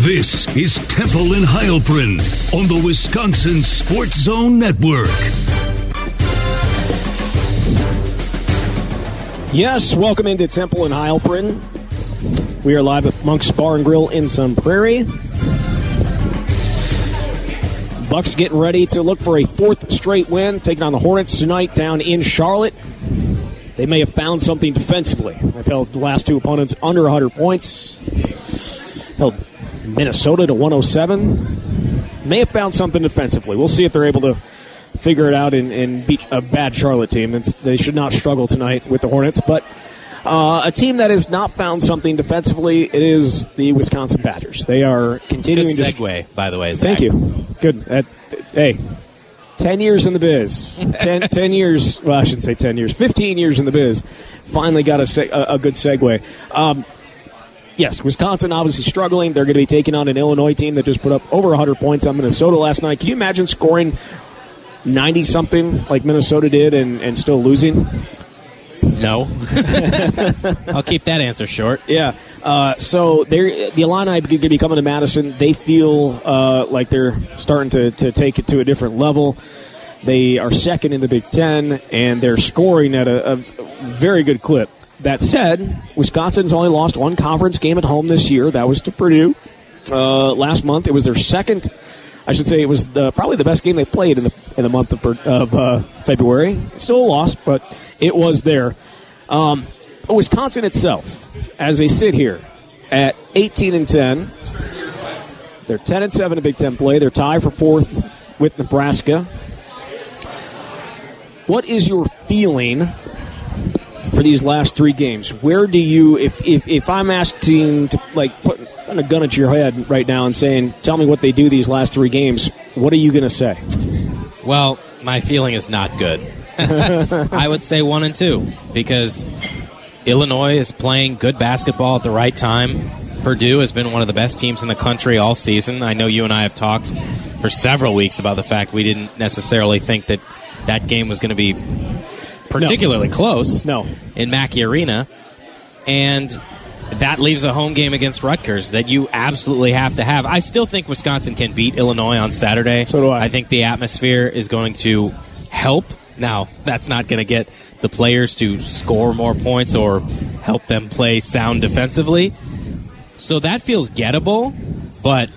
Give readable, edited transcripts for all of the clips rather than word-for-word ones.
This is Temple and Heilprin on the Wisconsin Sports Zone Network. Yes, welcome into Temple and Heilprin. We are live at Monk's Bar and Grill in Sun Prairie. Bucks getting ready to look for a fourth straight win, taking on the Hornets tonight down in Charlotte. They may have found something defensively. They've held the last two opponents under 100 points. Held Minnesota to 107. May have found something defensively. We'll see if they're able to figure it out and beat a bad Charlotte team. They should not struggle tonight with the Hornets, but a team that has not found something defensively, it is the Wisconsin Badgers. They are continuing to... Good segue, by the way, Zach. Thank you. Good. Hey, 10 years in the biz. 10 years... Well, I shouldn't say 10 years. 15 years in the biz. Finally got a good segue. Yes, Wisconsin obviously struggling. They're going to be taking on an Illinois team that just put up over 100 points on Minnesota last night. Can you imagine scoring 90-something like Minnesota did and still losing? No. I'll keep that answer short. Yeah. So the Illini are going to be coming to Madison. They feel like they're starting to take it to a different level. They are second in the Big Ten, and they're scoring at a very good clip. That said, Wisconsin's only lost one conference game at home this year. That was to Purdue last month. It was their second. I should say it was probably the best game they played in the month of February. Still a loss, but it was there. Wisconsin itself, as they sit here at 18-10, they're 10-7 in Big Ten play. They're tied for fourth with Nebraska. What is your feeling for these last three games? Where do you, if I'm asking to putting a gun at your head right now and saying, tell me what they do these last three games, what are you going to say? Well, my feeling is not good. I would say 1 and 2 because Illinois is playing good basketball at the right time. Purdue has been one of the best teams in the country all season. I know you and I have talked for several weeks about the fact we didn't necessarily think that game was going to be particularly close in Mackey Arena. And that leaves a home game against Rutgers that you absolutely have to have. I still think Wisconsin can beat Illinois on Saturday. So do I. I think the atmosphere is going to help. Now, that's not going to get the players to score more points or help them play sound defensively. So that feels gettable, but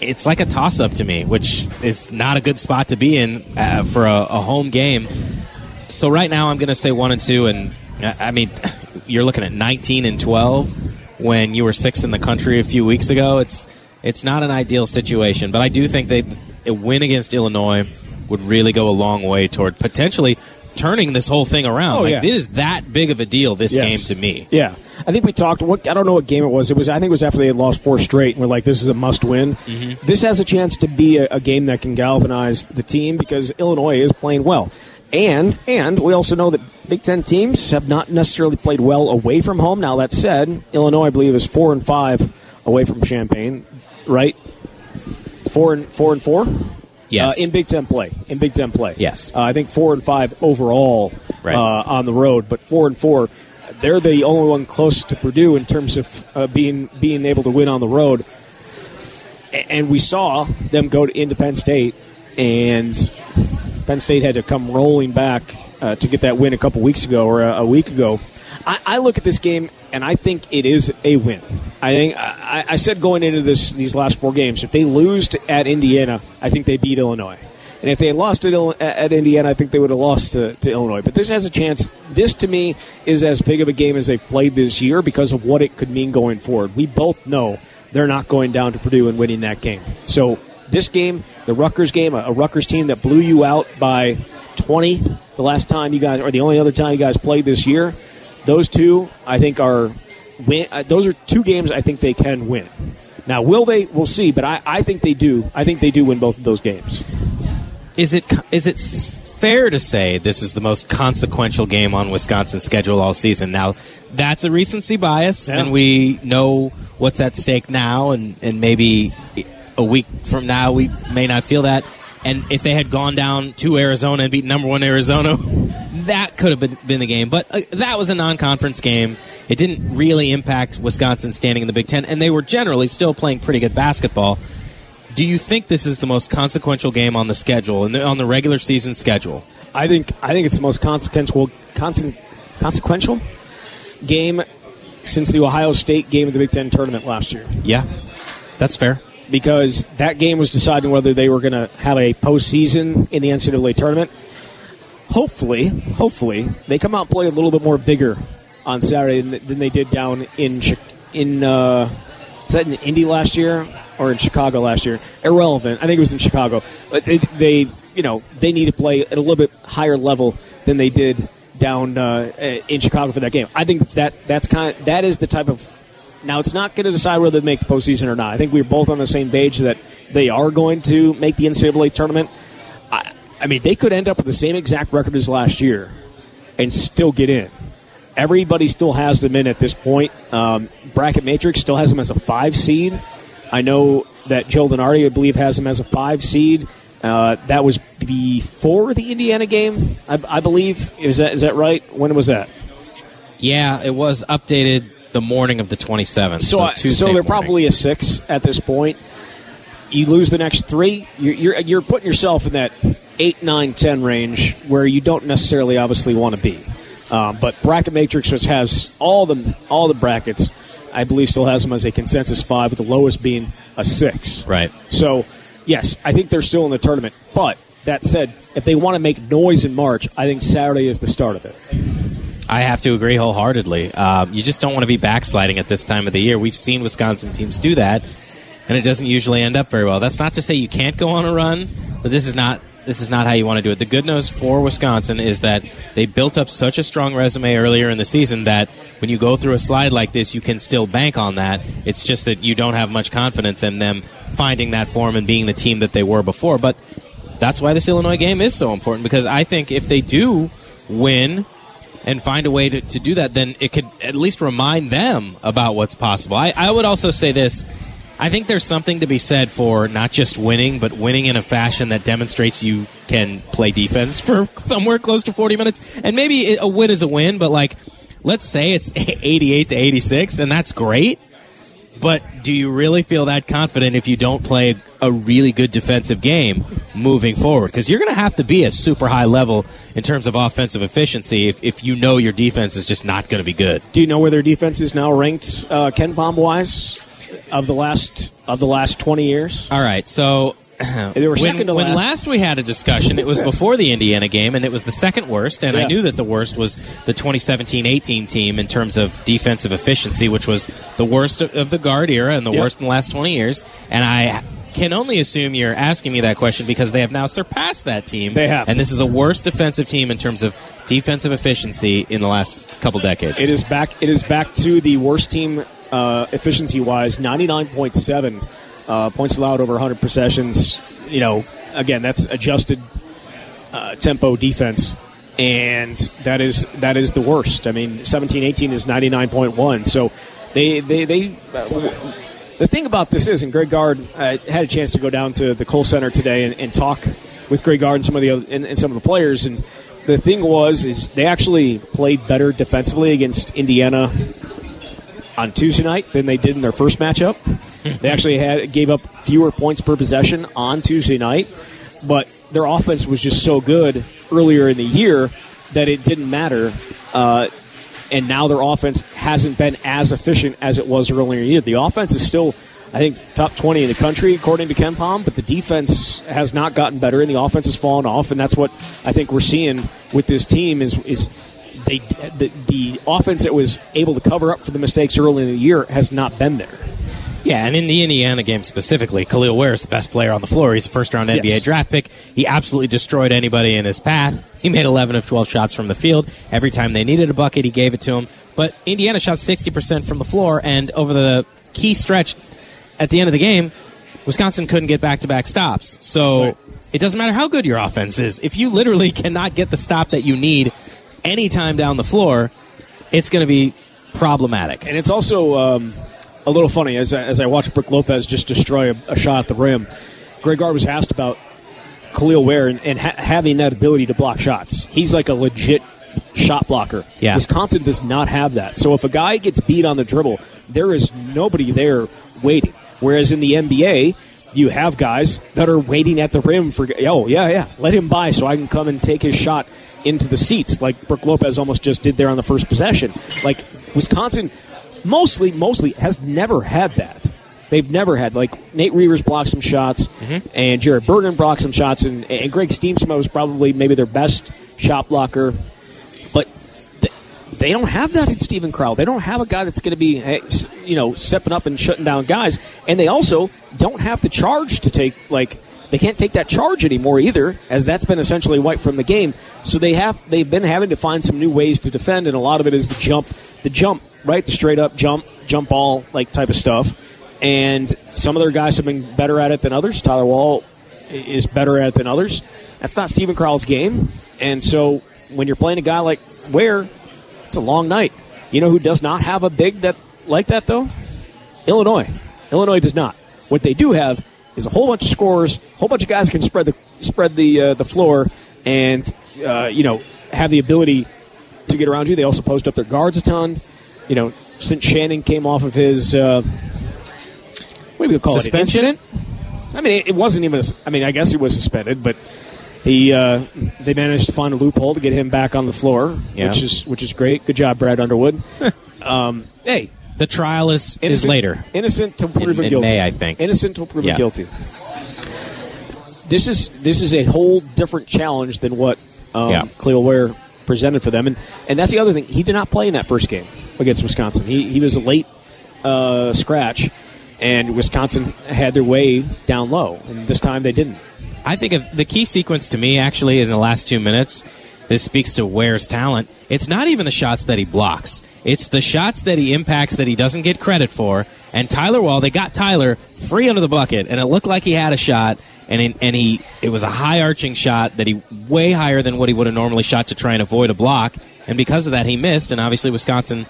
it's like a toss-up to me, which is not a good spot to be in for a home game. So right now I'm going to say 1 and 2, and I mean, you're looking at 19-12 when you were 6th in the country a few weeks ago. It's not an ideal situation, but I do think a win against Illinois would really go a long way toward potentially turning this whole thing around. This is that big of a deal, this game to me. Yeah. I think we talked, I don't know what game it was. I think it was after they had lost 4 straight, and we're like, this is a must-win. Mm-hmm. This has a chance to be a game that can galvanize the team because Illinois is playing well. And we also know that Big Ten teams have not necessarily played well away from home. Now, that said, Illinois, I believe, is 4-5 away from Champaign, right? 4-4? Yes. In Big Ten play. Yes. I think 4-5 overall on the road, but 4-4, they're the only one close to Purdue in terms of being able to win on the road. And we saw them go into Penn State, and Penn State had to come rolling back to get that win a couple weeks ago or a week ago. I look at this game, and I think it is a win. I think I said going into these last 4 games, if they lose at Indiana, I think they beat Illinois. And if they lost at Indiana, I think they would have lost to Illinois. But this has a chance. This, to me, is as big of a game as they've played this year because of what it could mean going forward. We both know they're not going down to Purdue and winning that game. So this game, the Rutgers game, a Rutgers team that blew you out by 20 the last time you guys, or the only other time you guys played this year, those two, I think, those are 2 games I think they can win. Now, will they? We'll see, but I think they do. I think they do win both of those games. Is it fair to say this is the most consequential game on Wisconsin's schedule all season? Now, that's a recency bias, and we know what's at stake now, and maybe a week from now we may not feel that. And if they had gone down to Arizona and beat number 1 Arizona, that could have been the game. But that was a non-conference game. it didn't really impact Wisconsin's standing in the Big Ten, and they were generally still playing pretty good basketball. Do you think this is the most consequential game on the schedule, on the regular season schedule? I think it's the most consequential game since the Ohio State game of the Big Ten tournament last year. Yeah, that's fair. Because that game was deciding whether they were going to have a postseason in the NCAA tournament. Hopefully, they come out and play a little bit more bigger on Saturday than they did down is that in Indy last year or in Chicago last year? Irrelevant. I think it was in Chicago. But they need to play at a little bit higher level than they did down in Chicago for that game. I think that is the type of. Now, it's not going to decide whether they make the postseason or not. I think we're both on the same page that they are going to make the NCAA tournament. I mean, they could end up with the same exact record as last year and still get in. Everybody still has them in at this point. Bracket Matrix still has them as a 5 seed. I know that Joe Lunardi, I believe, has them as a 5 seed. That was before the Indiana game, I believe. Is that right? When was that? Yeah, it was updated the morning of the 27th. So they're morning. Probably a 6 at this point. You lose the next 3, you're putting yourself in that 8, 9, 10 range where you don't necessarily obviously want to be. But Bracket Matrix, which has all the brackets, I believe still has them as a consensus 5, with the lowest being a 6. Right. So, yes, I think they're still in the tournament. But that said, if they want to make noise in March, I think Saturday is the start of it. I have to agree wholeheartedly. You just don't want to be backsliding at this time of the year. We've seen Wisconsin teams do that, and it doesn't usually end up very well. That's not to say you can't go on a run, but this is not how you want to do it. The good news for Wisconsin is that they built up such a strong resume earlier in the season that when you go through a slide like this, you can still bank on that. It's just that you don't have much confidence in them finding that form and being the team that they were before. But that's why this Illinois game is so important, because I think if they do win and find a way to do that, then it could at least remind them about what's possible. I would also say this. I think there's something to be said for not just winning, but winning in a fashion that demonstrates you can play defense for somewhere close to 40 minutes. And maybe a win is a win, but like, let's say it's 88-86, and that's great. But do you really feel that confident if you don't play a really good defensive game moving forward? Because you're going to have to be a super high level in terms of offensive efficiency if you know your defense is just not going to be good. Do you know where their defense is now ranked, KenPom-wise, of the last 20 years? All right, so they were second to last. When last we had a discussion, it was before the Indiana game, and it was the second worst, and yeah. I knew that the worst was the 2017-18 team in terms of defensive efficiency, which was the worst of the Gard era and the worst in the last 20 years, and I can only assume you're asking me that question because they have now surpassed that team. They have. And this is the worst defensive team in terms of defensive efficiency in the last couple decades. It is back to the worst team efficiency-wise, 99.7 points allowed over 100 possessions. You know, again, that's adjusted tempo defense, and that is the worst. I mean, 17-18 is 99.1. So they the thing about this is, and Greg Gard had a chance to go down to the Kohl Center today and talk with Greg Gard and some of the other, and some of the players, and the thing is they actually played better defensively against Indiana on Tuesday night than they did in their first matchup. They actually gave up fewer points per possession on Tuesday night, but their offense was just so good earlier in the year that it didn't matter. And now their offense hasn't been as efficient as it was earlier in the year. The offense is still, I think, top 20 in the country according to KenPom, but the defense has not gotten better and the offense has fallen off. And that's what I think we're seeing with this team is. The offense that was able to cover up for the mistakes early in the year has not been there. Yeah, and in the Indiana game specifically, Khalil Ware is the best player on the floor. He's a first-round NBA draft pick. He absolutely destroyed anybody in his path. He made 11 of 12 shots from the field. Every time they needed a bucket, he gave it to him. But Indiana shot 60% from the floor, and over the key stretch at the end of the game, Wisconsin couldn't get back-to-back stops. So It doesn't matter how good your offense is. If you literally cannot get the stop that you need any time down the floor, it's going to be problematic. And it's also a little funny, as I watched Brooke Lopez just destroy a shot at the rim, Greg Gard was asked about Khalil Ware and having that ability to block shots. He's like a legit shot blocker. Yeah. Wisconsin does not have that. So if a guy gets beat on the dribble, there is nobody there waiting. Whereas in the NBA, you have guys that are waiting at the rim for, let him by so I can come and take his shot into the seats, like Brooke Lopez almost just did there on the first possession. Like, Wisconsin mostly has never had that. They've never had, like, Nate Reavers blocked some shots, and Jared Bergen blocked some shots, and Greg Steemsma was probably maybe their best shot blocker. But they don't have that in Stephen Crowell. They don't have a guy that's going to be, stepping up and shutting down guys. And they also don't have the charge to take, like, they can't take that charge anymore either, as that's been essentially wiped from the game. So they've been having to find some new ways to defend, and a lot of it is the jump, right? The straight up jump ball, like, type of stuff. And some of their guys have been better at it than others. Tyler Wahl is better at it than others. That's not Stephen Crowell's game. And so when you're playing a guy like Ware, it's a long night. You know who does not have a big that like that, though? Illinois. Illinois does not. What they do have is a whole bunch of scorers, a whole bunch of guys can spread the floor and, have the ability to get around you. They also post up their guards a ton. You know, since Shannon came off of his... what do you call suspension? It? Suspension? I mean, it wasn't even I guess he was suspended, but they managed to find a loophole to get him back on the floor, which is great. Good job, Brad Underwood. Hey. The trial is later. Innocent till proven guilty. In May, I think. Innocent till proven guilty. This is a whole different challenge than what Khalil Ware presented for them. And that's the other thing. He did not play in that first game against Wisconsin. He was a late scratch. And Wisconsin had their way down low, and this time they didn't. I think the key sequence to me, actually, in the last 2 minutes, this speaks to Ware's talent. It's not even the shots that he blocks. It's the shots that he impacts that he doesn't get credit for. And Tyler Wahl, they got Tyler free under the bucket, and it looked like he had a shot, and it was a high-arching shot that he way higher than what he would have normally shot to try and avoid a block. And because of that, he missed, and obviously Wisconsin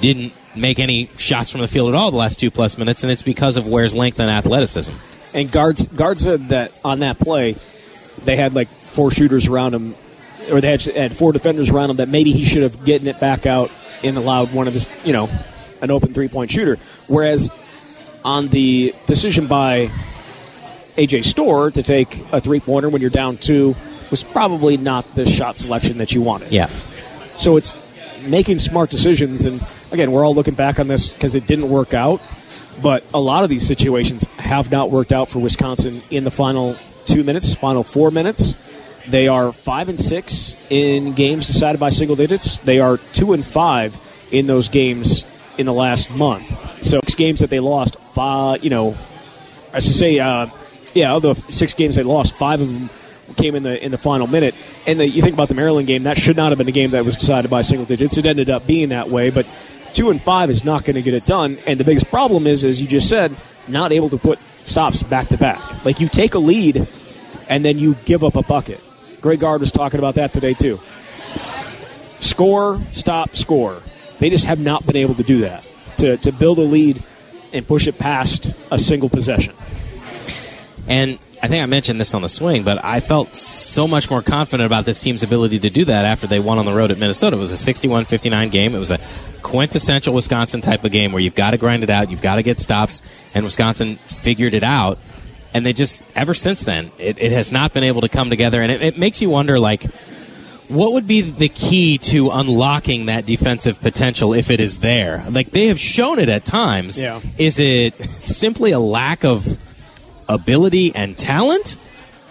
didn't make any shots from the field at all the last 2+ minutes, and it's because of Ware's length and athleticism. And guards said that on that play, they had like four shooters around him, or they had four defenders around him that maybe he should have gotten it back out and allowed one of his, an open 3-point shooter. Whereas on the decision by AJ Storr to take a 3-pointer when you're down 2 was probably not the shot selection that you wanted. Yeah. So it's making smart decisions, and again, we're all looking back on this because it didn't work out, but a lot of these situations have not worked out for Wisconsin in the final 2 minutes, final 4 minutes. They are 5-6 in games decided by single digits. They are 2-5 in those games in the last month. So 6 games that they lost, of the 6 games they lost, 5 of them came in the final minute. And you think about the Maryland game, that should not have been a game that was decided by single digits. It ended up being that way, but 2-5 is not going to get it done. And the biggest problem is, as you just said, not able to put stops back-to-back. Like, you take a lead, and then you give up a bucket. Greg Gard was talking about that today, too. Score, stop, score. They just have not been able to do that, to build a lead and push it past a single possession. And I think I mentioned this on the swing, but I felt so much more confident about this team's ability to do that after they won on the road at Minnesota. It was a 61-59 game. It was a quintessential Wisconsin type of game where you've got to grind it out, you've got to get stops, and Wisconsin figured it out. And they just, ever since then, it has not been able to come together. And it makes you wonder, like, what would be the key to unlocking that defensive potential if it is there? Like, they have shown it at times. Yeah. Is it simply a lack of ability and talent?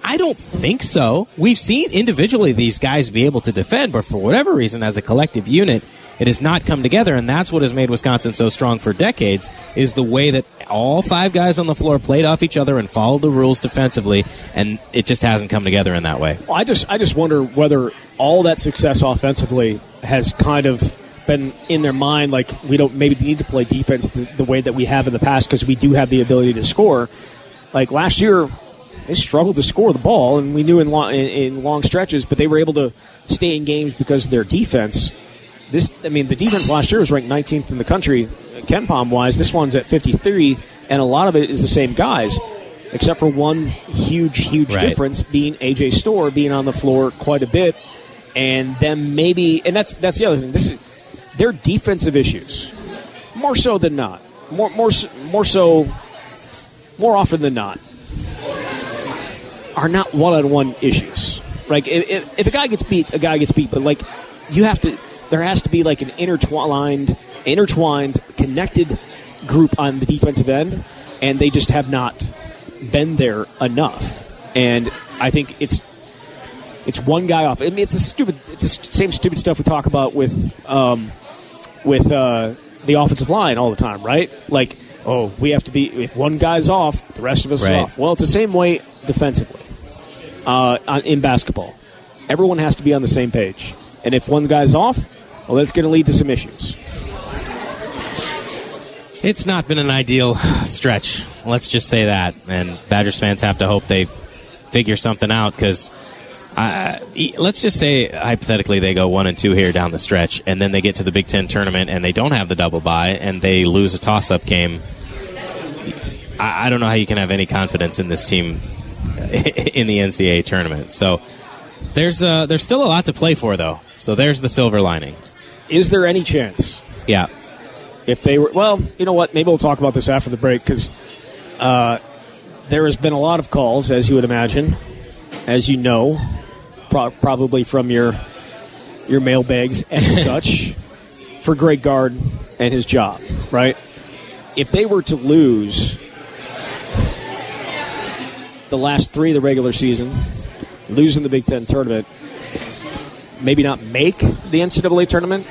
I don't think so. We've seen individually these guys be able to defend, but for whatever reason, as a collective unit, it has not come together, and that's what has made Wisconsin so strong for decades, is the way that all 5 guys on the floor played off each other and followed the rules defensively, and it just hasn't come together in that way. Well, I just wonder whether all that success offensively has kind of been in their mind, like, we don't maybe need to play defense the way that we have in the past because we do have the ability to score. Like, last year, they struggled to score the ball, and we knew in long stretches, but they were able to stay in games because of their defense. The defense last year was ranked 19th in the country, KenPom-wise. This one's at 53, and a lot of it is the same guys, except for one huge, huge difference being A.J. Storr being on the floor quite a bit and them maybe, and that's the other thing. This is their defensive issues, more so than not, more often than not, are not one-on-one issues. Like if a guy gets beat, a guy gets beat. But like you have to, there has to be like an intertwined, connected group on the defensive end, and they just have not been there enough. And I think it's one guy off. I mean, it's the same stupid stuff we talk about with the offensive line all the time, right? Like, oh, we have to be, if one guy's off, the rest of us are off. Well, it's the same way defensively in basketball. Everyone has to be on the same page. And if one guy's off, well, that's going to lead to some issues. It's not been an ideal stretch. Let's just say that. And Badgers fans have to hope they figure something out because let's just say, hypothetically, they go 1-2 here down the stretch, and then they get to the Big Ten tournament, and they don't have the double bye, and they lose a toss-up game. I don't know how you can have any confidence in this team in the NCAA tournament. So there's still a lot to play for, though. So there's the silver lining. Is there any chance? Yeah. If they were, well, you know what? Maybe we'll talk about this after the break because there has been a lot of calls, as you would imagine, as you know, probably from your mailbags and such, for Greg Gard and his job, right? If they were to lose the last three of the regular season, lose in the Big Ten tournament, maybe not make the NCAA tournament,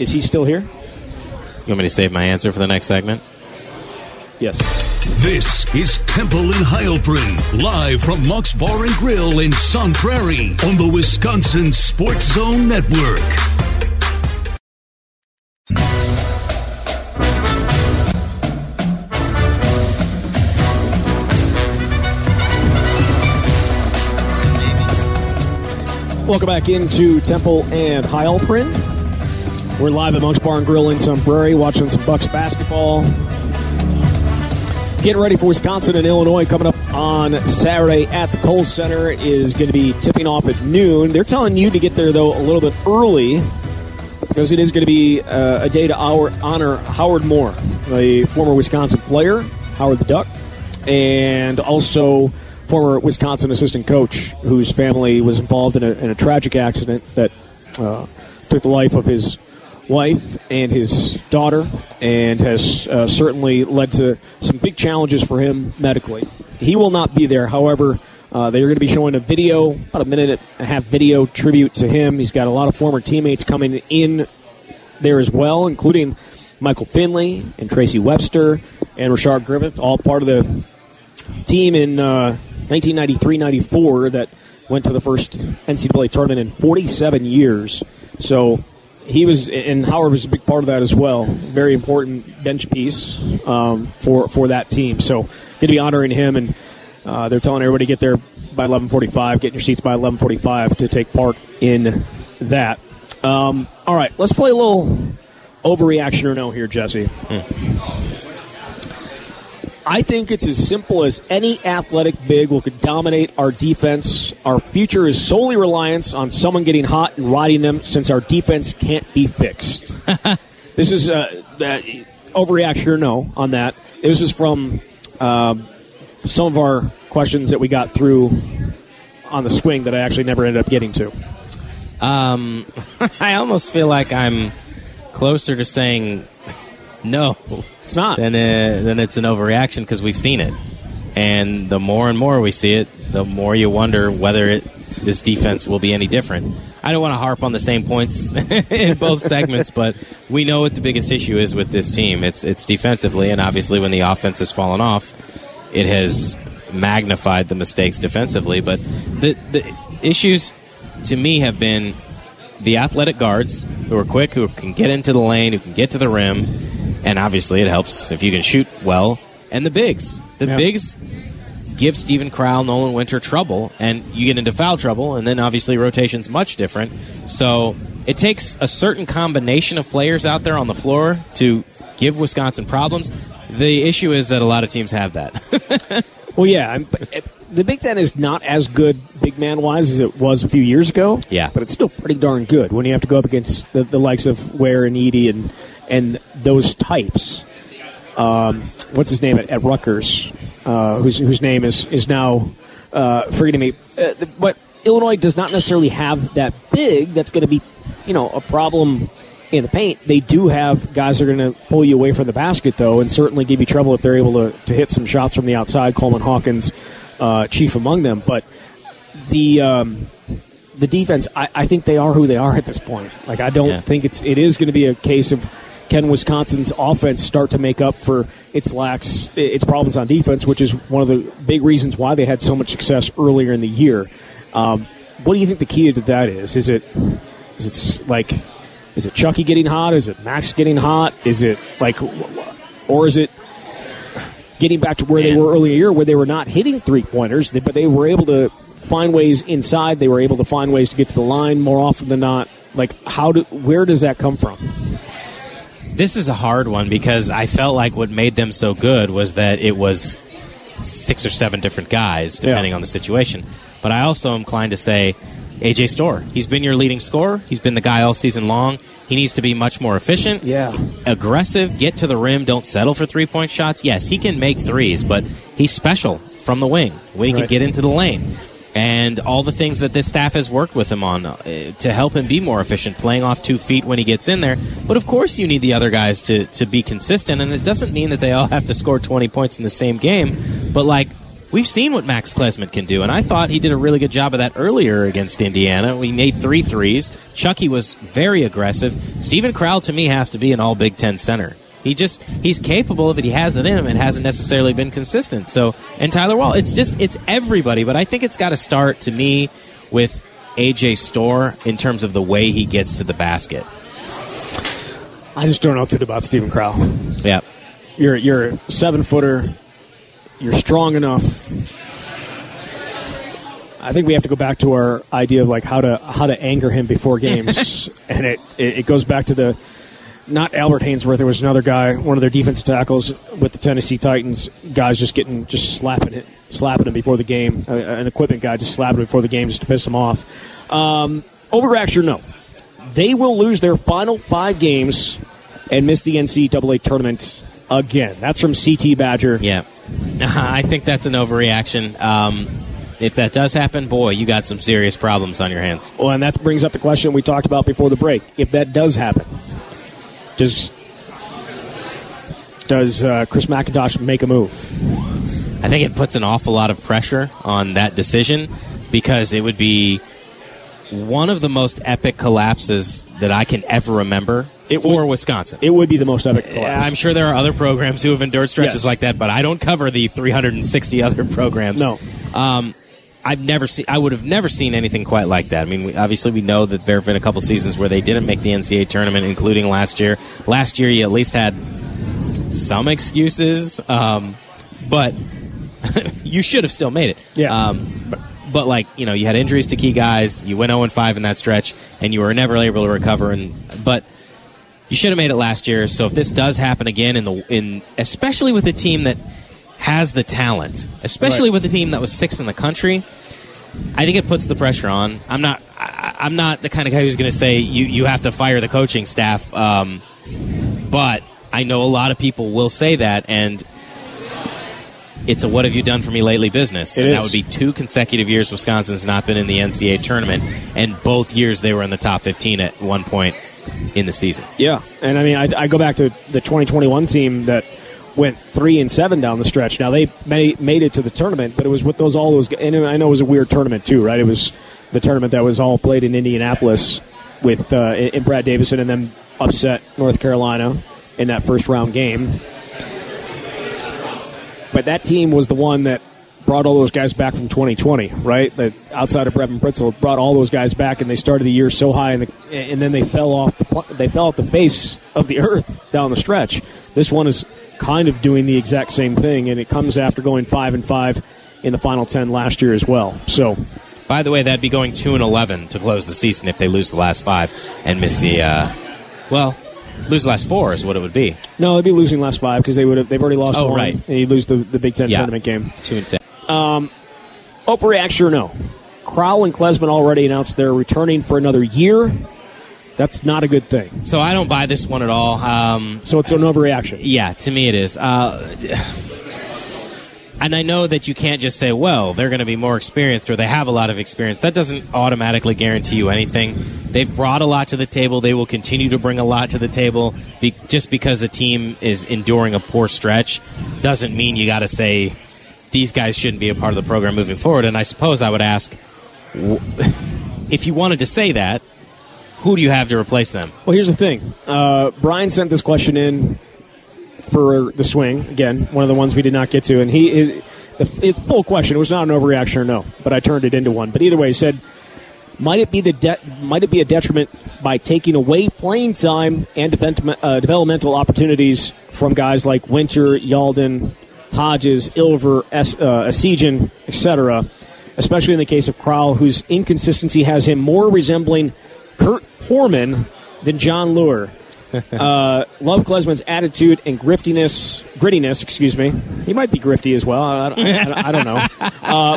is he still here? You want me to save my answer for the next segment? Yes. This is Temple in Heilprin, live from Monk's Bar and Grill in Sun Prairie on the Wisconsin Sports Zone Network. Welcome back into Temple and Heilprin. We're live at Monk's Bar and Grill in Sun Prairie, watching some Bucks basketball. Getting ready for Wisconsin and Illinois coming up on Saturday at the Kohl Center. It is going to be tipping off at noon. They're telling you to get there, though, a little bit early because it is going to be a day to honor Howard Moore, a former Wisconsin player, Howard the Duck, and also former Wisconsin assistant coach whose family was involved in a tragic accident that took the life of his wife and his daughter, and has certainly led to some big challenges for him medically. He will not be there. However, they are going to be showing a video, about a minute and a half video tribute to him. He's got a lot of former teammates coming in there as well, including Michael Finley and Tracy Webster and Rashard Griffith, all part of the team in 1993-94 that went to the first NCAA tournament in 47 years. So he was, and Howard was a big part of that as well. Very important bench piece for that team. So going to be honoring him, and they're telling everybody to get there by 11:45, get in your seats by 11:45 to take part in that. All right, let's play a little overreaction or no here, Jesse. I think it's as simple as any athletic big will could dominate our defense. Our future is solely reliant on someone getting hot and riding them since our defense can't be fixed. This is overreaction or no on that. This is from some of our questions that we got through on the swing that I actually never ended up getting to. I almost feel like I'm closer to saying no. It's not. Then it's an overreaction because we've seen it. And the more and more we see it, the more you wonder whether this defense will be any different. I don't want to harp on the same points in both segments, but we know what the biggest issue is with this team. It's defensively, and obviously when the offense has fallen off, it has magnified the mistakes defensively. But the issues to me have been the athletic guards who are quick, who can get into the lane, who can get to the rim. And obviously it helps if you can shoot well. And the bigs. The bigs give Stephen Crowell, Nolan Winter trouble, and you get into foul trouble, and then obviously rotation's much different. So it takes a certain combination of players out there on the floor to give Wisconsin problems. The issue is that a lot of teams have that. Well, yeah. the Big Ten is not as good big man-wise as it was a few years ago. Yeah. But it's still pretty darn good when you have to go up against the likes of Ware and Edey and those types. What's his name at Rutgers, whose name is now forgetting me. But Illinois does not necessarily have that big that's going to be, a problem in the paint. They do have guys that are going to pull you away from the basket, though, and certainly give you trouble if they're able to hit some shots from the outside. Coleman Hawkins, chief among them. But the defense, I think they are who they are at this point. Like, I don't think it is going to be a case of can Wisconsin's offense start to make up for its problems on defense, which is one of the big reasons why they had so much success earlier in the year. What do you think the key to that is? Is it Chucky getting hot? Is it Max getting hot? Is it or is it getting back to where they were earlier in the year, where they were not hitting three-pointers, but they were able to find ways inside. They were able to find ways to get to the line more often than not. Like, where does that come from? This is a hard one because I felt like what made them so good was that it was 6 or 7 different guys, depending on the situation. But I also am inclined to say AJ Storr. He's been your leading scorer. He's been the guy all season long. He needs to be much more efficient, aggressive, get to the rim, don't settle for three-point shots. Yes, he can make threes, but he's special from the wing when he can get into the lane. And all the things that this staff has worked with him on to help him be more efficient, playing off 2 feet when he gets in there. But, of course, you need the other guys to be consistent, and it doesn't mean that they all have to score 20 points in the same game. But, we've seen what Max Klesman can do, and I thought he did a really good job of that earlier against Indiana. We made 3 threes. Chucky was very aggressive. Stephen Crowell, to me, has to be an all-Big Ten center. He's capable of it. He has it in him and hasn't necessarily been consistent. So, and Tyler Wahl, it's everybody. But I think it's got to start, to me, with A.J. Storr in terms of the way he gets to the basket. I just don't know too about Stephen Crowell. Yeah. You're a 7-footer. You're strong enough. I think we have to go back to our idea of how to anger him before games. And it goes back to the... Not Albert Hainsworth. There was another guy, one of their defensive tackles with the Tennessee Titans. Guys just slapping him before the game. An equipment guy just slapped him before the game just to piss him off. Overreaction, no. They will lose their final 5 games and miss the NCAA tournament again. That's from CT Badger. Yeah, I think that's an overreaction. If that does happen, boy, you got some serious problems on your hands. Well, and that brings up the question we talked about before the break. If that does happen, Does Chris McIntosh make a move? I think it puts an awful lot of pressure on that decision because it would be one of the most epic collapses that I can ever remember for Wisconsin. It would be the most epic collapse. I'm sure there are other programs who have endured stretches like that, but I don't cover the 360 other programs. No. I would have never seen anything quite like that. I mean, we know that there have been a couple seasons where they didn't make the NCAA tournament, including last year. Last year, you at least had some excuses, but you should have still made it. Yeah. But you had injuries to key guys. You went 0-5 in that stretch, and you were never able to recover. But you should have made it last year. So if this does happen again, especially with a team that has the talent, especially with a team that was 6th in the country, I think it puts the pressure on. I'm not the kind of guy who's going to say you have to fire the coaching staff, but I know a lot of people will say that, and it's a what have you done for me lately business. That would be 2 consecutive years Wisconsin's not been in the NCAA tournament, and both years they were in the top 15 at one point in the season. Yeah, and I go back to the 2021 team that went 3-7 down the stretch. Now they made it to the tournament, but it was with all those. And I know it was a weird tournament too, right? It was the tournament that was all played in Indianapolis with in Brad Davison, and then upset North Carolina in that first round game. But that team was the one that brought all those guys back from 2020, right? That outside of Brevin Pritzel brought all those guys back, and they started the year so high, and then they fell off the face of the earth down the stretch. This one is kind of doing the exact same thing, and it comes after going 5-5 in the final 10 last year as well. So, by the way, that'd be going 2-11 to close the season if they lose the last 5 and miss the lose the last 4 is what it would be. No, it'd be losing the last 5 because they've already lost 1. And you lose the Big Ten tournament game. 2-10. Overreaction or no? Crowell and Klesman already announced they're returning for another year. That's not a good thing. So I don't buy this one at all. So it's an overreaction. Yeah, to me it is. And I know that you can't just say, well, they're going to be more experienced or they have a lot of experience. That doesn't automatically guarantee you anything. They've brought a lot to the table. They will continue to bring a lot to the table. Just because a team is enduring a poor stretch doesn't mean you got to say these guys shouldn't be a part of the program moving forward. And I suppose I would ask, if you wanted to say that, who do you have to replace them? Well, here's the thing. Brian sent this question in for the swing, again, one of the ones we did not get to, and the full question was not an overreaction or no, but I turned it into one. But either way, he said, might it be a detriment by taking away playing time and developmental opportunities from guys like Winter, Yaldon, Hodges, Ilver, Asijin, etc., especially in the case of Crowell, whose inconsistency has him more resembling Kurt Portmann than Jon Leuer. Love Klesman's attitude and grittiness. He might be grifty as well. I don't know.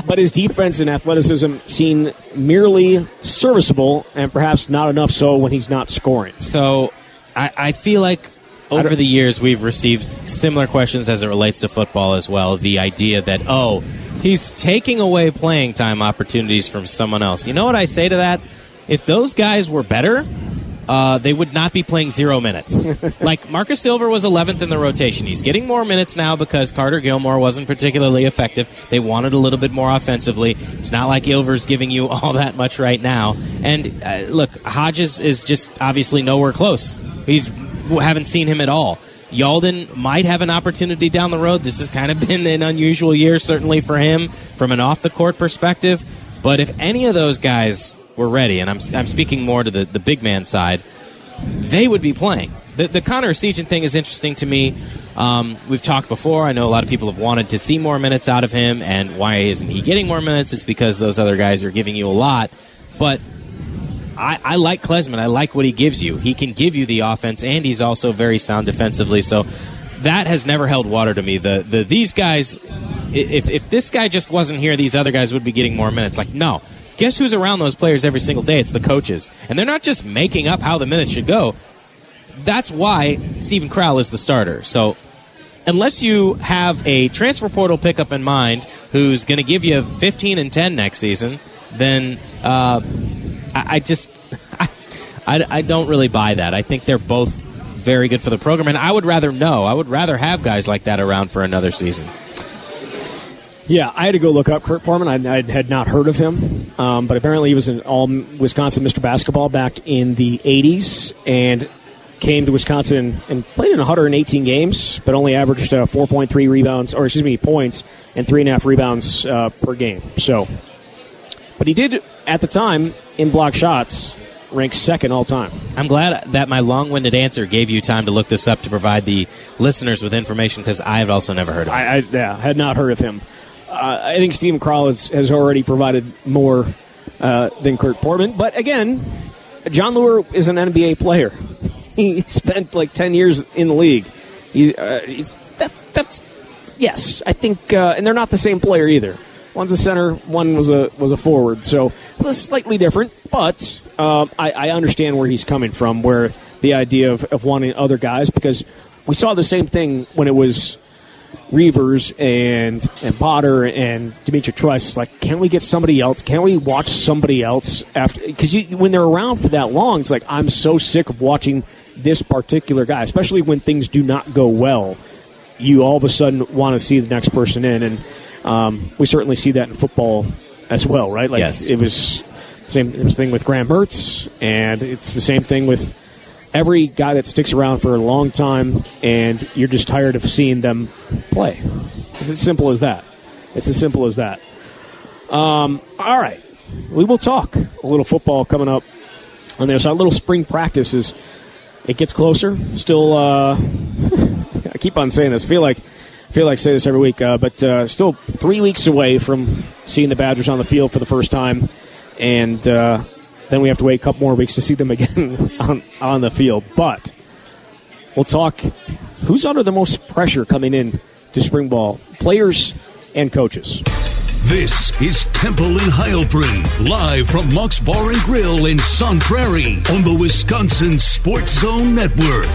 But his defense and athleticism seem merely serviceable and perhaps not enough so when he's not scoring. So I feel like over the years we've received similar questions as it relates to football as well. The idea that, oh, he's taking away playing time opportunities from someone else. You know what I say to that? If those guys were better, they would not be playing 0 minutes. Like, Marcus Silver was 11th in the rotation. He's getting more minutes now because Carter Gilmore wasn't particularly effective. They wanted a little bit more offensively. It's not like Ilver's giving you all that much right now. And, look, Hodges is just obviously nowhere close. We haven't seen him at all. Yaldon might have an opportunity down the road. This has kind of been an unusual year, certainly for him, from an off-the-court perspective. But if any of those guys were ready, and I'm speaking more to the big man side, they would be playing. The Connor Asijin thing is interesting to me. We've talked before. I know a lot of people have wanted to see more minutes out of him, and why isn't he getting more minutes? It's because those other guys are giving you a lot. But I like Klesman. I like what he gives you. He can give you the offense, and he's also very sound defensively. So that has never held water to me. These guys, if this guy just wasn't here, these other guys would be getting more minutes. Like, no. Guess who's around those players every single day? It's the coaches. And they're not just making up how the minutes should go. That's why Stephen Crowell is the starter. So unless you have a transfer portal pickup in mind who's going to give you 15 and 10 next season, then I don't really buy that. I think they're both very good for the program. And I would rather know. I would rather have guys like that around for another season. Yeah, I had to go look up Kurt Portmann. I had not heard of him, but apparently he was an all-Wisconsin Mr. Basketball back in the 80s and came to Wisconsin and played in 118 games, but only averaged 4.3 rebounds, or excuse me, points and 3.5 rebounds per game. So, but he did, at the time, in block shots, rank second all-time. I'm glad that my long-winded answer gave you time to look this up to provide the listeners with information, because I have also never heard of him. I had not heard of him. I think Stephen Crowell has already provided more than Kurt Portmann. But again, Jon Leuer is an NBA player. He spent like 10 years in the league. Yes, I think, and they're not the same player either. One's a center, one was a forward. So slightly different, but I understand where he's coming from, where the idea of wanting other guys, because we saw the same thing when it was Reavers and Potter and Demetri Trice. Like, can we get somebody else? Can we watch somebody else after? Because when they're around for that long, it's like, I'm so sick of watching this particular guy, especially when things do not go well. You all of a sudden want to see the next person in, and we certainly see that in football as well, right? Like, yes. It was the same thing with Graham Mertz, and it's the same thing with every guy that sticks around for a long time, and you're just tired of seeing them play. It's as simple as that. All right. We will talk a little football coming up on there. So a little spring practices. It gets closer. Still, I keep on saying this. I feel like I say this every week, but still 3 weeks away from seeing the Badgers on the field for the first time, and then we have to wait a couple more weeks to see them again on the field. But we'll talk who's under the most pressure coming in to spring ball, players and coaches. This is Temple in Heilprin, live from Monk's Bar and Grill in Sun Prairie on the Wisconsin Sports Zone Network.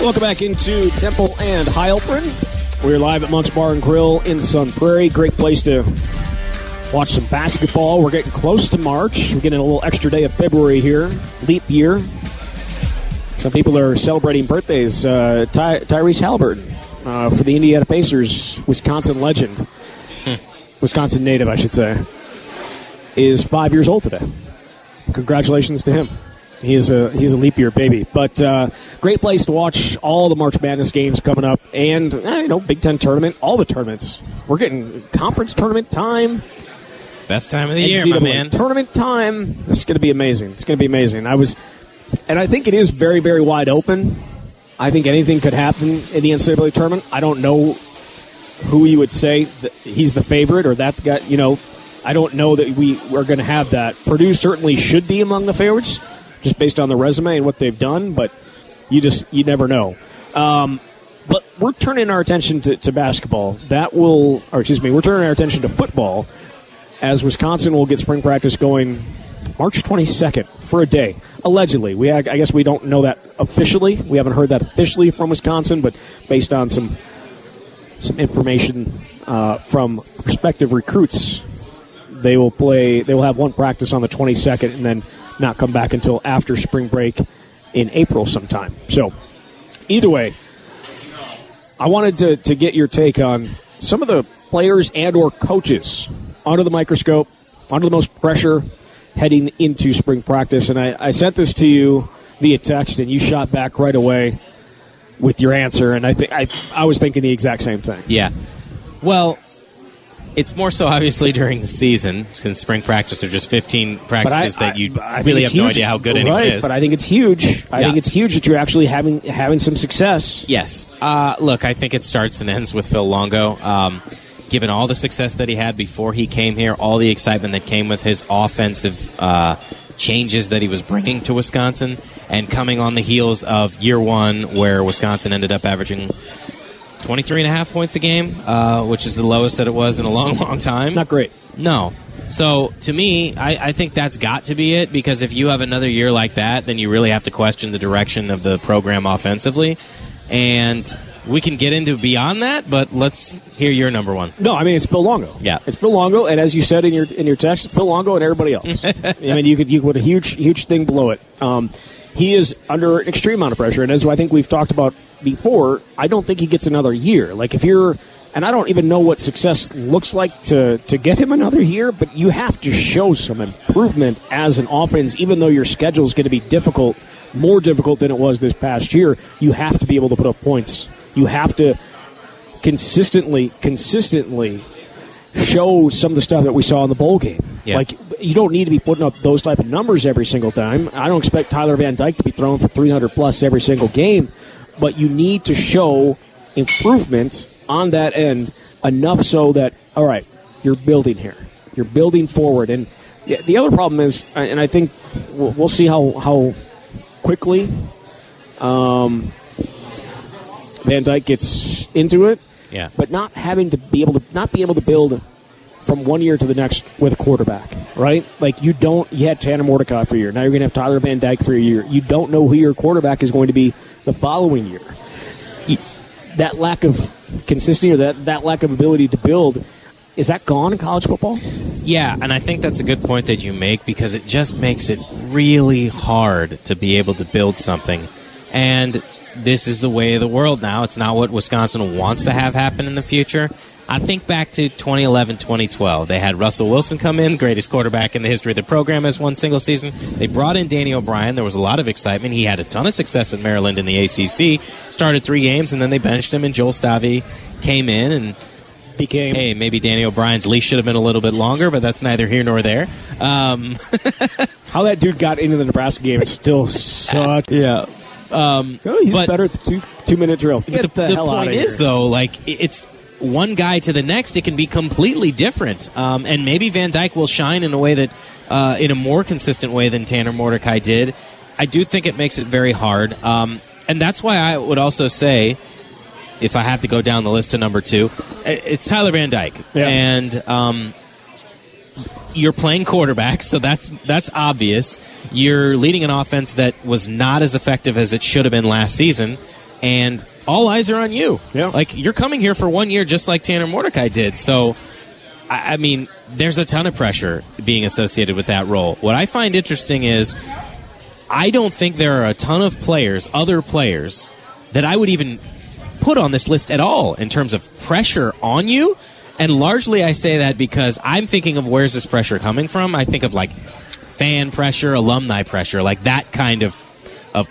Welcome back into Temple and Heilprin. We're live at Monk's Bar and Grill in Sun Prairie. Great place to watch some basketball. We're getting close to March. We're getting a little extra day of February here. Leap year. Some people are celebrating birthdays. Tyrese Halliburton for the Indiana Pacers, Wisconsin legend. Wisconsin native, I should say. Is 5 years old today. Congratulations to him. He's a leap year baby. But great place to watch all the March Madness games coming up. And, Big Ten tournament. All the tournaments. We're getting conference tournament time. Best time of the year, my man. Tournament time. It's going to be amazing. It's going to be amazing. I think it is very, very wide open. I think anything could happen in the NCAA tournament. I don't know who you would say that he's the favorite or that guy. I don't know that we're going to have that. Purdue certainly should be among the favorites, just based on the resume and what they've done. But you never know. But we're turning our attention to basketball. We're turning our attention to football, as Wisconsin will get spring practice going March 22nd for a day, allegedly. I guess we don't know that officially. We haven't heard that officially from Wisconsin, but based on some information from prospective recruits, they will play. They will have one practice on the 22nd and then not come back until after spring break in April sometime. So either way, I wanted to get your take on some of the players and or coaches under the microscope, under the most pressure, heading into spring practice. And I sent this to you via text, and you shot back right away with your answer. And I was thinking the exact same thing. Yeah. Well, it's more so obviously during the season, since spring practice are just 15 practices that you really have no idea how good anyone is. But I think it's huge. I think it's huge that you're actually having some success. Yes. Look, I think it starts and ends with Phil Longo. Given all the success that he had before he came here, all the excitement that came with his offensive changes that he was bringing to Wisconsin, and coming on the heels of year one where Wisconsin ended up averaging 23.5 points a game, which is the lowest that it was in a long, long time. Not great. No. So, to me, I think that's got to be it, because if you have another year like that, then you really have to question the direction of the program offensively. And we can get into beyond that, but let's hear your number one. No, I mean, it's Phil Longo. Yeah. It's Phil Longo, and as you said in your text, Phil Longo and everybody else. I mean, you put a huge thing below it. He is under an extreme amount of pressure, and as I think we've talked about before, I don't think he gets another year. Like, and I don't even know what success looks like to get him another year, but you have to show some improvement as an offense, even though your schedule is going to be difficult, more difficult than it was this past year. You have to be able to put up points. You have to consistently show some of the stuff that we saw in the bowl game. Yeah. Like, you don't need to be putting up those type of numbers every single time. I don't expect Tyler Van Dyke to be throwing for 300-plus every single game, but you need to show improvement on that end enough so that, all right, you're building here. You're building forward. And the other problem is, and I think we'll see how quickly Van Dyke gets into it, yeah. But not being able to build from one year to the next with a quarterback, right? Like, you had Tanner Mordecai for a year. Now you're going to have Tyler Van Dyke for a year. You don't know who your quarterback is going to be the following year. That lack of consistency, or that lack of ability to build, is that gone in college football? Yeah, and I think that's a good point that you make, because it just makes it really hard to be able to build something. And this is the way of the world now. It's not what Wisconsin wants to have happen in the future. I think back to 2011, 2012. They had Russell Wilson come in, greatest quarterback in the history of the program as one single season. They brought in Danny O'Brien. There was a lot of excitement. He had a ton of success in Maryland in the ACC, started 3 games, and then they benched him, and Joel Stavi came in and became, hey, maybe Danny O'Brien's leash should have been a little bit longer, but that's neither here nor there. How that dude got into the Nebraska game still sucked. Yeah. He's better at the two-minute drill. Get the hell out of here. The point is, though, like, it's one guy to the next, it can be completely different. And maybe Van Dyke will shine in a way that, in a more consistent way than Tanner Mordecai did. I do think it makes it very hard. And that's why I would also say, if I have to go down the list to number two, it's Tyler Van Dyke. Yeah. And you're playing quarterback, so that's obvious. You're leading an offense that was not as effective as it should have been last season, and all eyes are on you. Yeah. Like, you're coming here for 1 year just like Tanner Mordecai did. So, I mean, there's a ton of pressure being associated with that role. What I find interesting is I don't think there are a ton of players, other players, that I would even put on this list at all in terms of pressure on you. And largely I say that because I'm thinking of where's this pressure coming from. I think of, like, fan pressure, alumni pressure, like that kind of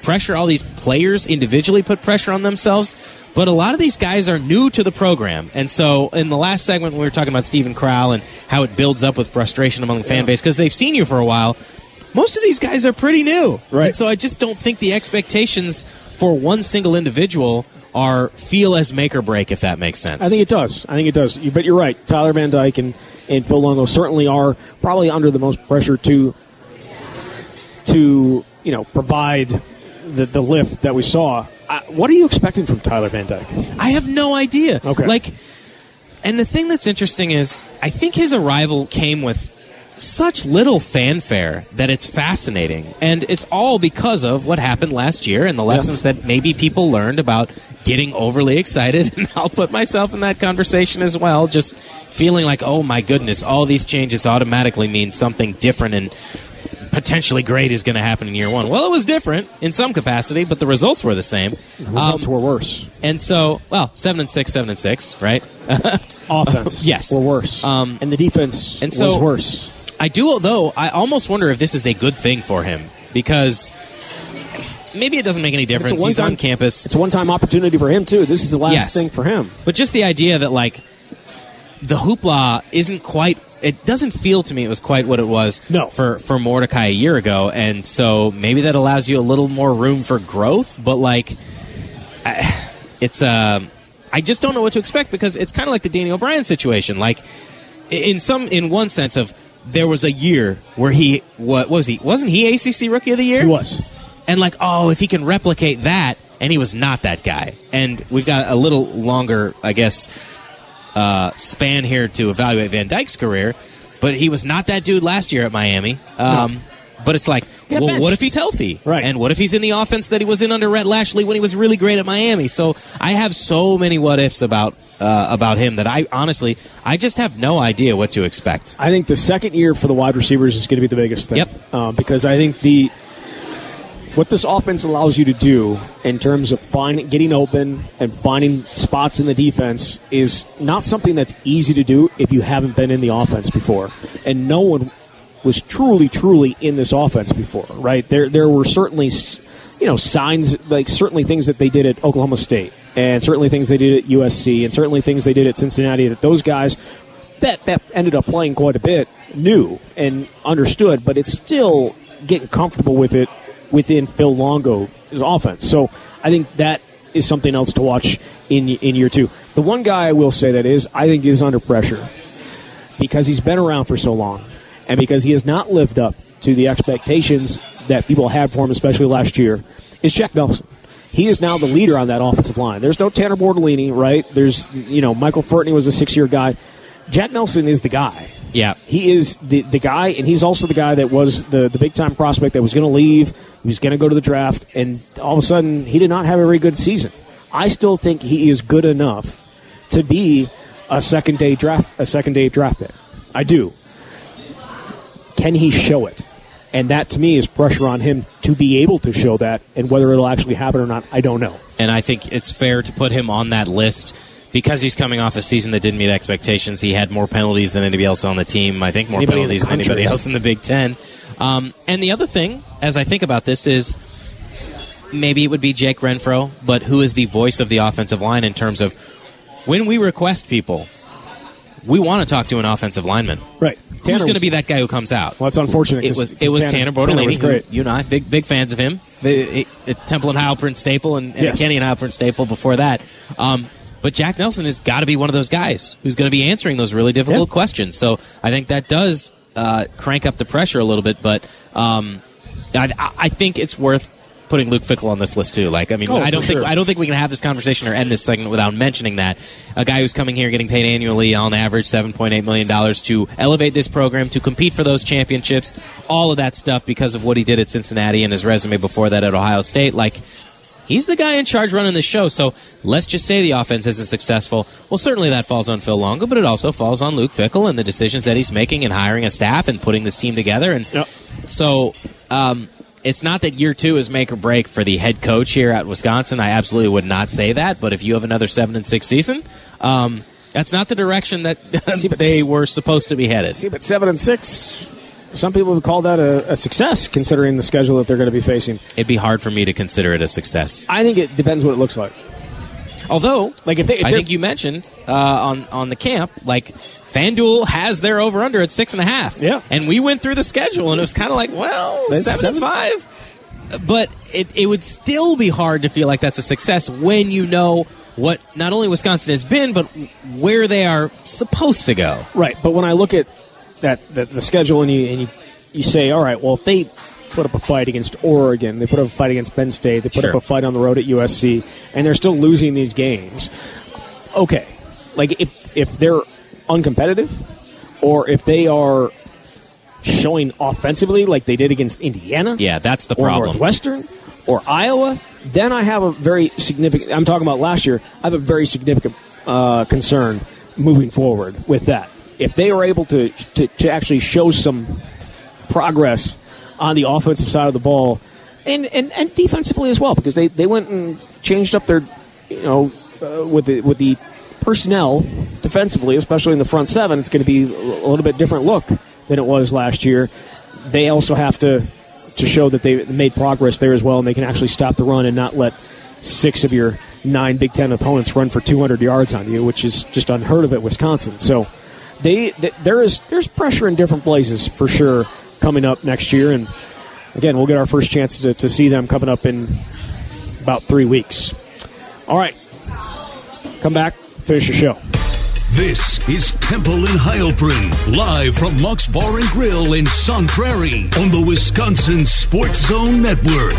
pressure. All these players individually put pressure on themselves, but a lot of these guys are new to the program. And so in the last segment we were talking about Stephen Crowell and how it builds up with frustration among the fan base because they've seen you for a while. Most of these guys are pretty new. Right. And so I just don't think the expectations for one single individual feel as make or break, if that makes sense. I think it does. But you're right. Tyler Van Dyke and Phil Longo certainly are probably under the most pressure to provide the lift that we saw. What are you expecting from Tyler Van Dyke? I have no idea. Okay. And the thing that's interesting is I think his arrival came with such little fanfare that it's fascinating, and it's all because of what happened last year and the lessons that maybe people learned about getting overly excited. And I'll put myself in that conversation as well, just feeling like, oh my goodness, all these changes automatically mean something different and potentially great is going to happen in year one. Well, it was different in some capacity, but the results were the same. The results were worse. And so, well, 7-6, right? Offense yes, were worse. And the defense was worse. I do, though, I almost wonder if this is a good thing for him, because maybe it doesn't make any difference. He's on campus. It's a one-time opportunity for him, too. This is the last thing for him. But just the idea that, the hoopla isn't quite – it doesn't feel to me it was quite what it was for Mordecai a year ago. And so maybe that allows you a little more room for growth. But, I just don't know what to expect, because it's kind of like the Danny O'Brien situation. In one sense of – there was a year where wasn't he ACC Rookie of the Year? He was. And if he can replicate that, and he was not that guy. And we've got a little longer, I guess, span here to evaluate Van Dyke's career, but he was not that dude last year at Miami. No. But it's what if he's healthy? Right. And what if he's in the offense that he was in under Rhett Lashley when he was really great at Miami? So I have so many what-ifs about him that I honestly, I just have no idea what to expect. I think the second year for the wide receivers is going to be the biggest thing. Yep. Because I think what this offense allows you to do in terms of getting open and finding spots in the defense is not something that's easy to do if you haven't been in the offense before. And no one was truly in this offense before, right? There were certainly signs, certainly things that they did at Oklahoma State, and certainly things they did at USC, and certainly things they did at Cincinnati that those guys that ended up playing quite a bit knew and understood, but it's still getting comfortable with it within Phil Longo's offense. So I think that is something else to watch in year two. The one guy I will say that I think is under pressure, because he's been around for so long, and because he has not lived up to the expectations that people had for him, especially last year, is Jack Nelson. He is now the leader on that offensive line. There's no Tanner Bordelaney, right? There's, Michael Fertney was a 6-year guy. Jack Nelson is the guy. Yeah. He is the guy, and he's also the guy that was the big-time prospect that was going to leave, he was going to go to the draft, and all of a sudden he did not have a very good season. I still think he is good enough to be a second-day draft pick. I do. Can he show it? And that, to me, is pressure on him to be able to show that, and whether it'll actually happen or not, I don't know. And I think it's fair to put him on that list because he's coming off a season that didn't meet expectations. He had more penalties than anybody else on the team. I think more penalties than anybody else in the Big Ten. And the other thing, as I think about this, is maybe it would be Jake Renfroe, but who is the voice of the offensive line in terms of when we request people, we want to talk to an offensive lineman. Right. Who's going to be that guy who comes out? Well, it's unfortunate. It was Tanner Bordelaney. Great. You and I, big fans of him. Temple and Heilprin Staple and Kenny and Heilprin Staple before that. But Jack Nelson has got to be one of those guys who's going to be answering those really difficult questions. So I think that does crank up the pressure a little bit. But I think it's worth putting Luke Fickell on this list too. Like, I mean, I don't think we can have this conversation or end this segment without mentioning that a guy who's coming here getting paid annually on average $7.8 million to elevate this program, to compete for those championships, all of that stuff because of what he did at Cincinnati and his resume before that at Ohio State. Like, he's the guy in charge running the show. So let's just say the offense isn't successful. Well, certainly that falls on Phil Longo, but it also falls on Luke Fickell and the decisions that he's making and hiring a staff and putting this team together. And so, it's not that year two is make or break for the head coach here at Wisconsin. I absolutely would not say that. But if you have another 7-6 season, that's not the direction that they were supposed to be headed. See, but 7-6, some people would call that a success considering the schedule that they're going to be facing. It'd be hard for me to consider it a success. I think it depends what it looks like. Although, like I think you mentioned on the camp, like FanDuel has their over/under at 6.5. Yeah, and we went through the schedule, and it was kind of like, well, 7.5. But it would still be hard to feel like that's a success when you know what not only Wisconsin has been, but where they are supposed to go. Right. But when I look at the schedule, and you say, all right, well, if they put up a fight against Oregon, they put up a fight against Penn State, they put up a fight on the road at USC, and they're still losing these games. Okay. Like, if they're uncompetitive or if they are showing offensively like they did against Indiana, that's the problem, or Northwestern or Iowa, then I have a very significant, I'm talking about last year, I have a very significant concern moving forward with that. If they are able to actually show some progress on the offensive side of the ball, and defensively as well, because they went and changed up their, with the personnel defensively, especially in the front seven, it's going to be a little bit different look than it was last year. They also have to show that they made progress there as well, and they can actually stop the run and not let 6 of your 9 Big Ten opponents run for 200 yards on you, which is just unheard of at Wisconsin. So there's pressure in different places for sure coming up next year, and again, we'll get our first chance to see them coming up in about 3 weeks. All right, come back, finish the show. This is Temple in Heilprin, live from Monk's Bar and Grill in Sun Prairie on the Wisconsin Sports Zone Network.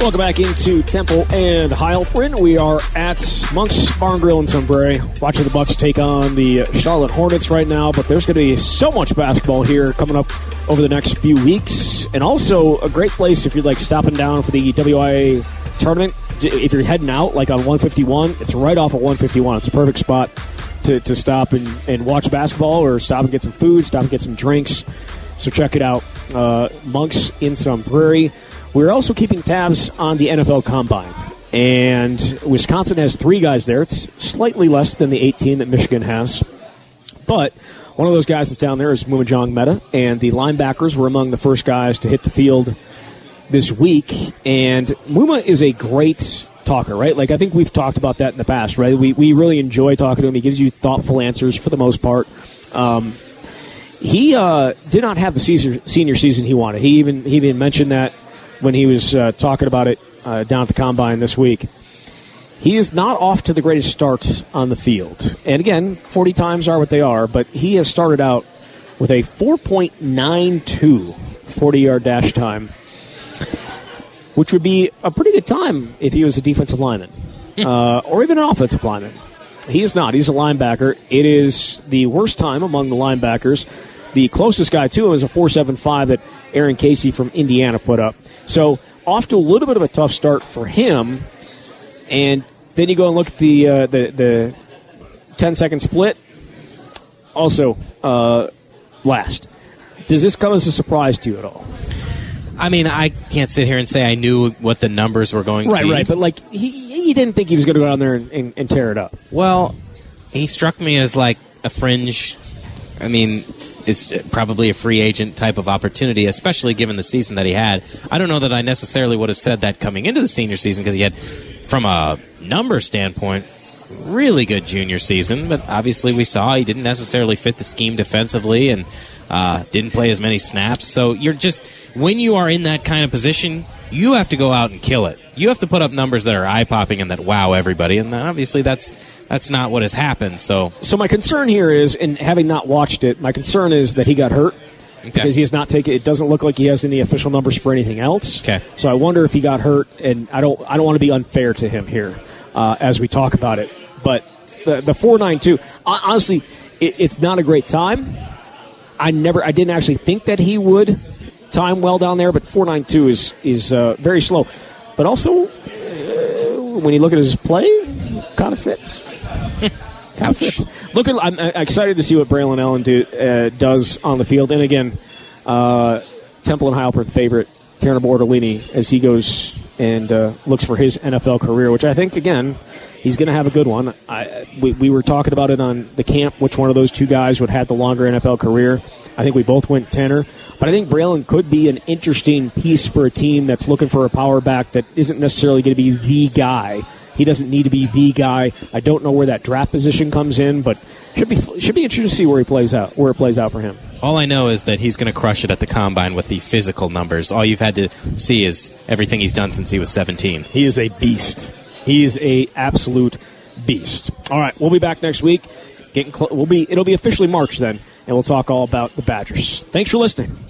Welcome back into Temple and Heilprin. We are at Monk's Bar and Grill in Sun Prairie, watching the Bucks take on the Charlotte Hornets right now. But there's going to be so much basketball here coming up over the next few weeks. And also a great place if you're like stopping down for the WIA tournament. If you're heading out like on 151, it's right off of 151. It's a perfect spot to stop and watch basketball, or stop and get some food, stop and get some drinks. So check it out. Monk's in Sun Prairie. We're also keeping tabs on the NFL Combine, and Wisconsin has 3 guys there. It's slightly less than the 18 that Michigan has, but one of those guys that's down there is Mumajong Mehta, and the linebackers were among the first guys to hit the field this week. And Muma is a great talker, right? Like, I think we've talked about that in the past, right? We really enjoy talking to him. He gives you thoughtful answers for the most part. He did not have the senior season he wanted. He even mentioned that when he was talking about it down at the Combine this week. He is not off to the greatest start on the field. And again, 40 times are what they are, but he has started out with a 4.92 40-yard dash time, which would be a pretty good time if he was a defensive lineman or even an offensive lineman. He is not. He's a linebacker. It is the worst time among the linebackers. The closest guy to him is a 4.75 that Aaron Casey from Indiana put up. So off to a little bit of a tough start for him. And then you go and look at the 10-second split. Also last. Does this come as a surprise to you at all? I mean, I can't sit here and say I knew what the numbers were going to be. Right, but like he didn't think he was going to go down there and tear it up. Well, he struck me as like a fringe, I mean, it's probably a free agent type of opportunity, especially given the season that he had. I don't know that I necessarily would have said that coming into the senior season, because he had, from a number standpoint, really good junior season, but obviously we saw he didn't necessarily fit the scheme defensively and didn't play as many snaps. So you're just, when you are in that kind of position, you have to go out and kill it. You have to put up numbers that are eye-popping and that wow everybody, and obviously that's not what has happened. So my concern here is, and having not watched it, my concern is that he got hurt. Okay. Because he has not taken, it doesn't look like he has any official numbers for anything else. Okay. So I wonder if he got hurt, and I don't want to be unfair to him here as we talk about it. But the 4.92, honestly, it's not a great time. I didn't actually think that he would time well down there, but 4.92 is very slow. But also, when you look at his play, kind of fits. I'm excited to see what Braylon Allen does on the field. And again, Temple and Heilprin favorite Tanner Bordelaney as he goes and looks for his NFL career, which I think, again, he's going to have a good one. We were talking about it on the camp, which one of those two guys would have the longer NFL career. I think we both went Tanner. But I think Braylon could be an interesting piece for a team that's looking for a power back that isn't necessarily going to be the guy. He doesn't need to be the guy. I don't know where that draft position comes in, but should be interesting to see where it plays out for him. All I know is that he's going to crush it at the combine with the physical numbers. All you've had to see is everything he's done since he was 17. He is a beast. He is a absolute beast. All right, we'll be back next week. It'll be officially March then, and we'll talk all about the Badgers. Thanks for listening.